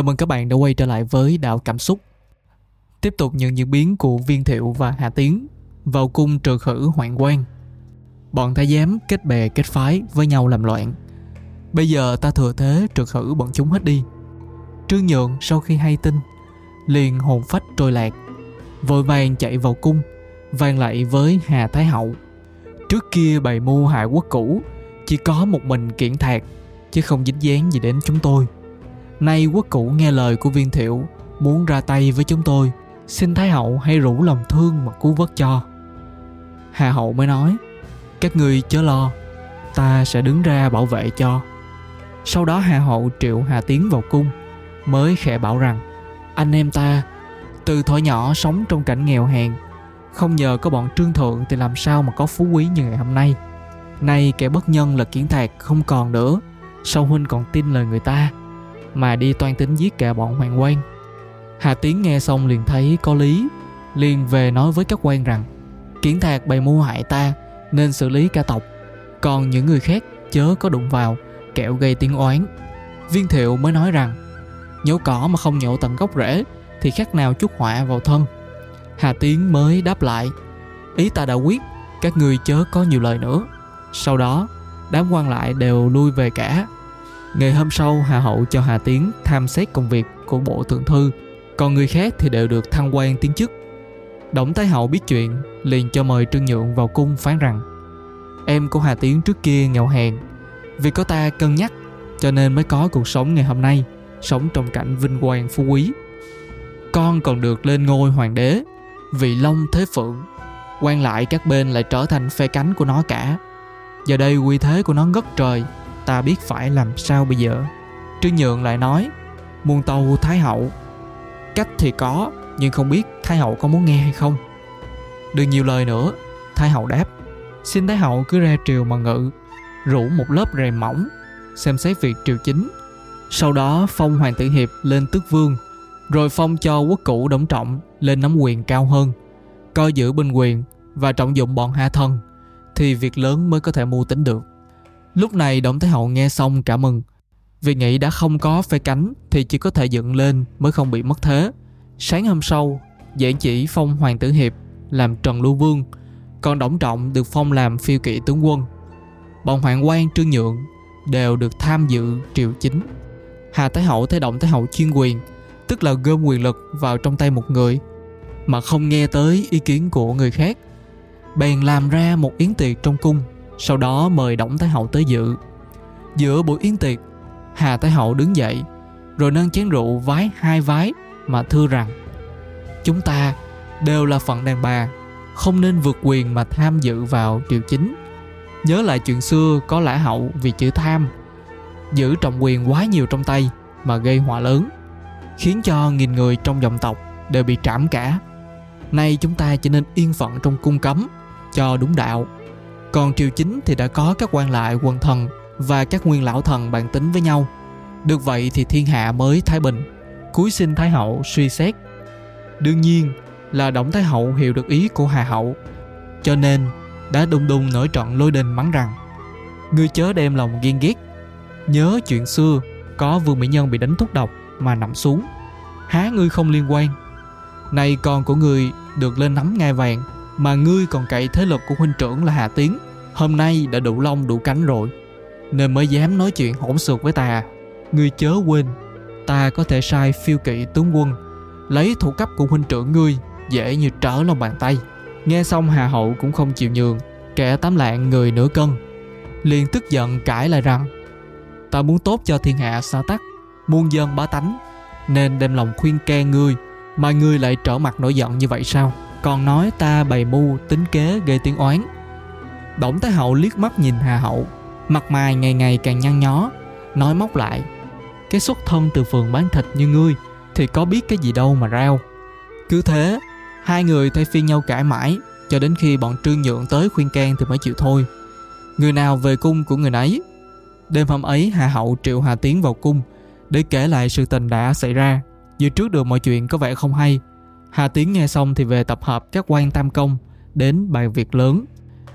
Chào mừng các bạn đã quay trở lại với Đạo Cảm Xúc. Tiếp tục nhận diễn biến của Viên Thiệu và Hà Tiến vào cung trừ khử Hoàng Quang. Bọn thái giám kết bè kết phái với nhau làm loạn. Bây giờ ta thừa thế trừ khử bọn chúng hết đi. Trương Nhượng sau khi hay tin liền hồn phách trôi lạc, vội vàng chạy vào cung van lại với Hà Thái Hậu. Trước kia bày mưu hại quốc cũ chỉ có một mình Kiển Thạc, chứ không dính dáng gì đến chúng tôi. Nay quốc cũ nghe lời của Viên Thiệu muốn ra tay với chúng tôi, xin Thái Hậu hãy rủ lòng thương mà cứu vớt cho. Hà Hậu mới nói: các ngươi chớ lo, ta sẽ đứng ra bảo vệ cho. Sau đó Hà Hậu triệu Hà Tiến vào cung, mới khẽ bảo rằng: anh em ta từ thuở nhỏ sống trong cảnh nghèo hèn, không nhờ có bọn Trương Thượng thì làm sao mà có phú quý như ngày hôm nay. Nay kẻ bất nhân là Kiển Thạc không còn nữa, sao huynh còn tin lời người ta mà đi toan tính giết cả bọn Hoàng Quang? Hà Tiến nghe xong liền thấy có lý, liền về nói với các quan rằng: Kiển Thạc bày mưu hại ta nên xử lý cả tộc, còn những người khác chớ có đụng vào, kẻo gây tiếng oán. Viên Thiệu mới nói rằng: nhổ cỏ mà không nhổ tận gốc rễ thì khác nào chuốc họa vào thân. Hà Tiến mới đáp lại: ý ta đã quyết, các ngươi chớ có nhiều lời nữa. Sau đó đám quan lại đều lui về cả. Ngày hôm sau Hà Hậu cho Hà Tiến tham xét công việc của bộ thượng thư, còn người khác thì đều được thăng quan tiến chức. Đổng Thái Hậu biết chuyện liền cho mời Trương Nhượng vào cung phán rằng: em của Hà Tiến trước kia nghèo hèn, vì có ta cân nhắc cho nên mới có cuộc sống ngày hôm nay, sống trong cảnh vinh quang phú quý. Con còn được lên ngôi hoàng đế, vị long thế phượng, quan lại các bên lại trở thành phe cánh của nó cả. Giờ đây uy thế của nó ngất trời, ta biết phải làm sao bây giờ? Trương Nhượng lại nói: muôn tâu Thái Hậu, cách thì có, nhưng không biết Thái Hậu có muốn nghe hay không. Đừng nhiều lời nữa, Thái Hậu đáp: xin Thái Hậu cứ ra triều mà ngự, rủ một lớp rèm mỏng xem xét việc triều chính. Sau đó phong Hoàng Tử Hiệp lên tước vương, rồi phong cho quốc cũ Đổng Trọng lên nắm quyền cao hơn, coi giữ binh quyền và trọng dụng bọn hạ thần, thì việc lớn mới có thể mưu tính được. Lúc này Đổng Thái Hậu nghe xong cả mừng, vì nghĩ đã không có phe cánh thì chỉ có thể dựng lên mới không bị mất thế. Sáng hôm sau giảng chỉ phong Hoàng Tử Hiệp làm Trần Lưu Vương, còn Đổng Trọng được phong làm Phiêu Kỵ Tướng Quân. Bọn Hoàng Quang, Trương Nhượng đều được tham dự triều chính. Hà Thái Hậu thấy Đổng Thái Hậu chuyên quyền, tức là gom quyền lực vào trong tay một người mà không nghe tới ý kiến của người khác, bèn làm ra một yến tiệc trong cung, sau đó mời Đổng Thái Hậu tới dự. Giữa buổi yến tiệc, Hà Thái Hậu đứng dậy, rồi nâng chén rượu vái hai vái mà thưa rằng: chúng ta đều là phận đàn bà, không nên vượt quyền mà tham dự vào triều chính. Nhớ lại chuyện xưa có Lã Hậu vì chữ tham, giữ trọng quyền quá nhiều trong tay mà gây họa lớn, khiến cho nghìn người trong dòng tộc đều bị trảm cả. Nay chúng ta chỉ nên yên phận trong cung cấm cho đúng đạo. Còn triều chính thì đã có các quan lại quần thần và các nguyên lão thần bàn tính với nhau, được vậy thì thiên hạ mới thái bình. Cúi xin Thái Hậu suy xét. Đương nhiên là Đổng Thái Hậu hiểu được ý của Hà Hậu, cho nên đã đùng đùng nổi trận lôi đình mắng rằng: ngươi chớ đem lòng ghen ghét, nhớ chuyện xưa có Vương Mỹ Nhân bị đánh thuốc độc mà nằm xuống, há ngươi không liên quan? Nay con của ngươi được lên nắm ngai vàng, mà ngươi còn cậy thế lực của huynh trưởng là Hà Tiến, hôm nay đã đủ lông đủ cánh rồi, nên mới dám nói chuyện hỗn xược với ta. Ngươi chớ quên, ta có thể sai Phiêu Kỵ Tướng Quân lấy thủ cấp của huynh trưởng ngươi dễ như trở lòng bàn tay. Nghe xong Hà Hậu cũng không chịu nhường, kẻ tám lạng người nửa cân, liền tức giận cãi lại rằng: ta muốn tốt cho thiên hạ xã tắc, muôn dân bá tánh, nên đem lòng khuyên can ngươi, mà ngươi lại trở mặt nổi giận như vậy sao? Còn nói ta bày mưu tính kế gây tiếng oán. Đổng Thái Hậu liếc mắt nhìn Hà Hậu, mặt mày ngày ngày càng nhăn nhó, nói móc lại: cái xuất thân từ phường bán thịt như ngươi thì có biết cái gì đâu mà rao. Cứ thế hai người thay phiên nhau cãi mãi, cho đến khi bọn Trương Nhượng tới khuyên can thì mới chịu thôi, người nào về cung của người nấy. Đêm hôm ấy Hà Hậu triệu Hà Tiến vào cung để kể lại sự tình đã xảy ra. Dự trước được mọi chuyện có vẻ không hay. Hà Tiến nghe xong thì về tập hợp các quan tam công đến bàn việc lớn.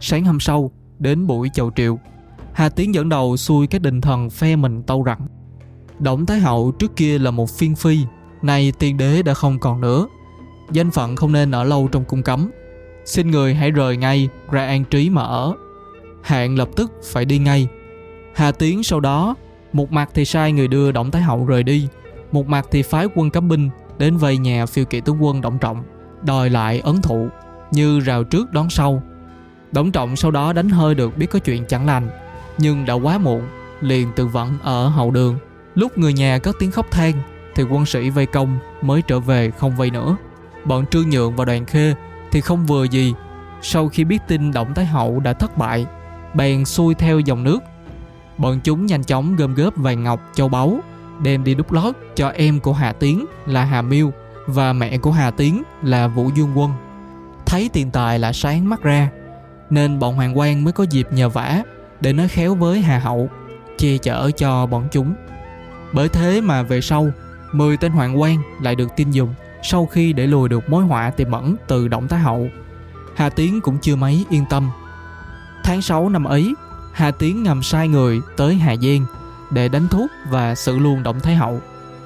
Sáng hôm sau đến buổi chầu triệu, Hà Tiến dẫn đầu xuôi các đình thần phe mình tâu rằng: Đổng Thái Hậu trước kia là một phiên phi, nay tiên đế đã không còn nữa. Danh phận không nên ở lâu trong cung cấm. Xin người hãy rời ngay ra an trí mà ở. Hạn lập tức phải đi ngay. Hà Tiến sau đó, một mặt thì sai người đưa Đổng Thái Hậu rời đi, một mặt thì phái quân cấm binh đến vây nhà phiêu kỵ tướng quân Đổng Trọng, đòi lại ấn thụ, như rào trước đón sau. Đổng Trọng sau đó đánh hơi được biết có chuyện chẳng lành, nhưng đã quá muộn, liền tự vẫn ở hậu đường. Lúc người nhà cất tiếng khóc than thì quân sĩ vây công mới trở về không vây nữa. Bọn Trương Nhượng và Đoàn Khê thì không vừa gì, sau khi biết tin Đổng Thái Hậu đã thất bại, bèn xuôi theo dòng nước. Bọn chúng nhanh chóng gom góp vàng ngọc châu báu, đem đi đút lót cho em của Hà Tiến là Hà Miêu và mẹ của Hà Tiến là Vũ Dương Quân. Thấy tiền tài là sáng mắt ra, nên bọn Hoàng Quang mới có dịp nhờ vả để nói khéo với Hà Hậu, che chở cho bọn chúng. Bởi thế mà về sau, 10 tên Hoàng Quang lại được tin dùng sau khi để lùi được mối họa tiềm ẩn từ Đổng Thái Hậu. Hà Tiến cũng chưa mấy yên tâm. Tháng 6 năm ấy, Hà Tiến ngầm sai người tới Hà Giang để đánh thuốc và xử luôn Đổng Thái Hậu,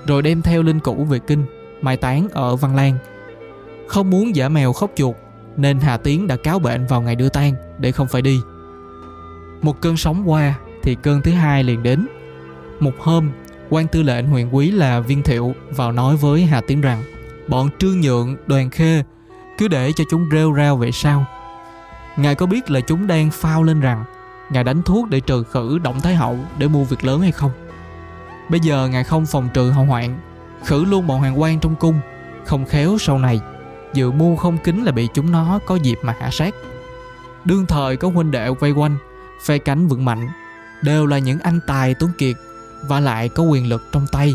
rồi đem theo linh cữu về kinh, mai táng ở Văn Lang. Không muốn giả mèo khóc chuột, nên Hà Tiến đã cáo bệnh vào ngày đưa tang để không phải đi. Một cơn sóng qua thì cơn thứ hai liền đến. Một hôm, quan tư lệnh huyện Quý là Viên Thiệu vào nói với Hà Tiến rằng bọn Trương Nhượng, Đoàn Khê cứ để cho chúng rêu rao vậy sao? Ngài có biết là chúng đang phao lên rằng ngài đánh thuốc để trừ khử Đổng Thái Hậu để mua việc lớn hay không? Bây giờ ngài không phòng trừ hậu hoạn, khử luôn bọn Hoàng Quan trong cung, không khéo sau này dự mưu không kín là bị chúng nó có dịp mà hạ sát. Đương thời có huynh đệ vây quanh, phe cánh vững mạnh, đều là những anh tài tuấn kiệt và lại có quyền lực trong tay.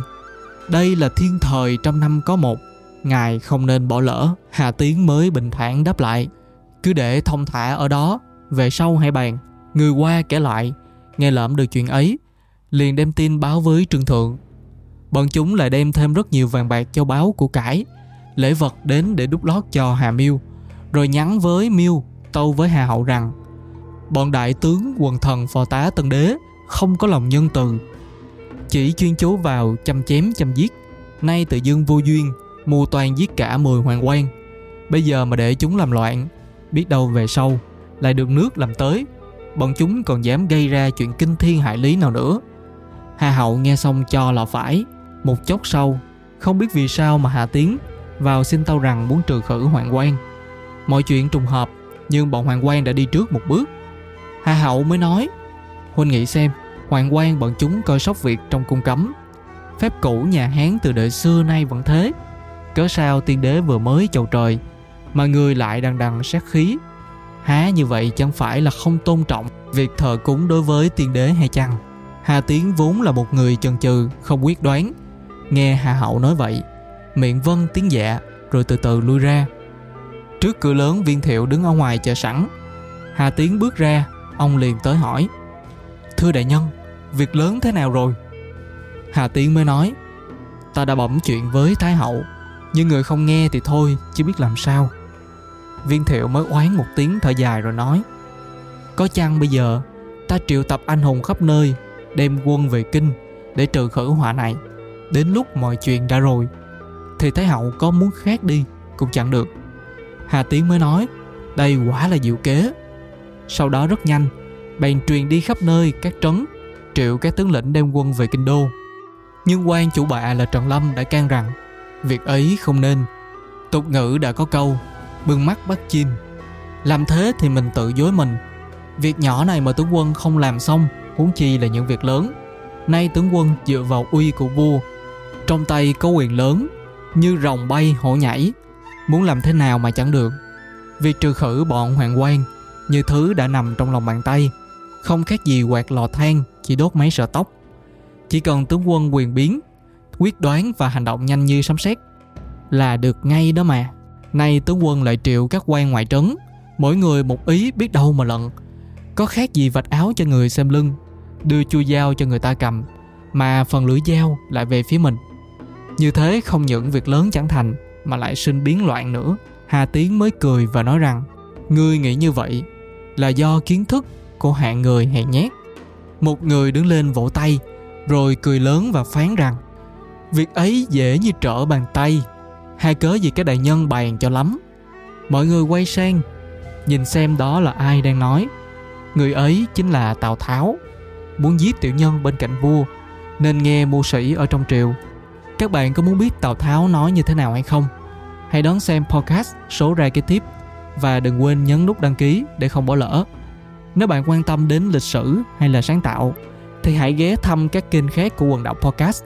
Đây là thiên thời trăm năm có một, ngài không nên bỏ lỡ. Hà Tiến mới bình thản đáp lại: cứ để thông thả ở đó, về sau hãy bàn. Người qua kể lại, nghe lỡm được chuyện ấy, liền đem tin báo với Trương Thượng. Bọn chúng lại đem thêm rất nhiều vàng bạc châu báu của cải, lễ vật đến để đút lót cho Hà Miêu, rồi nhắn với Miêu tâu với Hà Hậu rằng bọn đại tướng quần thần phò tá Tân Đế không có lòng nhân từ, chỉ chuyên chú vào chăm chém chăm giết, nay tự dưng vô duyên mù toàn giết cả 10 Hoàng Quan. Bây giờ mà để chúng làm loạn, biết đâu về sau lại được nước làm tới, bọn chúng còn dám gây ra chuyện kinh thiên hại lý nào nữa. Hà Hậu nghe xong cho là phải. Một chốc sau, không biết vì sao mà Hà Tiến vào xin tâu rằng muốn trừ khử Hoàng Quan. Mọi chuyện trùng hợp, nhưng bọn Hoàng Quan đã đi trước một bước. Hà Hậu mới nói: huynh nghĩ xem, Hoàng Quan bọn chúng coi sóc việc trong cung cấm, phép cũ nhà Hán từ đời xưa nay vẫn thế, cớ sao tiên đế vừa mới chầu trời mà người lại đằng đằng sát khí? Há như vậy chẳng phải là không tôn trọng việc thờ cúng đối với tiên đế hay chăng? Hà Tiến vốn là một người chần chừ không quyết đoán, nghe Hà Hậu nói vậy, miệng vâng tiếng dạ, rồi từ từ lui ra. Trước cửa lớn, Viên Thiệu đứng ở ngoài chờ sẵn. Hà Tiến bước ra, ông liền tới hỏi: thưa đại nhân, việc lớn thế nào rồi? Hà Tiến mới nói: ta đã bẩm chuyện với Thái Hậu, nhưng người không nghe thì thôi, chứ biết làm sao. Viên Thiệu mới oán một tiếng thở dài rồi nói: có chăng bây giờ ta triệu tập anh hùng khắp nơi, đem quân về kinh để trừ khử họa này, đến lúc mọi chuyện đã rồi thì Thái Hậu có muốn khác đi cũng chẳng được. Hà Tiến mới nói: đây quả là diệu kế. Sau đó rất nhanh bèn truyền đi khắp nơi các trấn, triệu các tướng lĩnh đem quân về kinh đô. Nhưng quan chủ bạ là Trần Lâm đã can rằng việc ấy không nên. Tục ngữ đã có câu bưng mắt bắt chim, làm thế thì mình tự dối mình. Việc nhỏ này mà tướng quân không làm xong, huống chi là những việc lớn. Nay tướng quân dựa vào uy của vua, trong tay có quyền lớn, như rồng bay hổ nhảy, muốn làm thế nào mà chẳng được. Việc trừ khử bọn Hoàng Quan như thứ đã nằm trong lòng bàn tay, không khác gì quạt lò than chỉ đốt mấy sợi tóc. Chỉ cần tướng quân quyền biến, quyết đoán và hành động nhanh như sấm sét là được ngay đó mà. Nay tướng quân lại triệu các quan ngoại trấn, mỗi người một ý, biết đâu mà lận. Có khác gì vạch áo cho người xem lưng, đưa chui dao cho người ta cầm, mà phần lưỡi dao lại về phía mình. Như thế không những việc lớn chẳng thành, mà lại sinh biến loạn nữa. Hà Tiến mới cười và nói rằng: ngươi nghĩ như vậy là do kiến thức của hạng người hèn nhát. Một người đứng lên vỗ tay, rồi cười lớn và phán rằng việc ấy dễ như trở bàn tay, hay cớ gì cái đại nhân bàn cho lắm. Mọi người quay sang nhìn xem đó là ai đang nói. Người ấy chính là Tào Tháo, muốn giết tiểu nhân bên cạnh vua, nên nghe mưu sĩ ở trong triều. Các bạn có muốn biết Tào Tháo nói như thế nào hay không? Hãy đón xem podcast số ra kế tiếp và đừng quên nhấn nút đăng ký để không bỏ lỡ. Nếu bạn quan tâm đến lịch sử hay là sáng tạo thì hãy ghé thăm các kênh khác của Quần Đảo Podcast.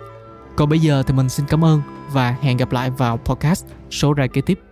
Còn bây giờ thì mình xin cảm ơn và hẹn gặp lại vào podcast số ra kế tiếp.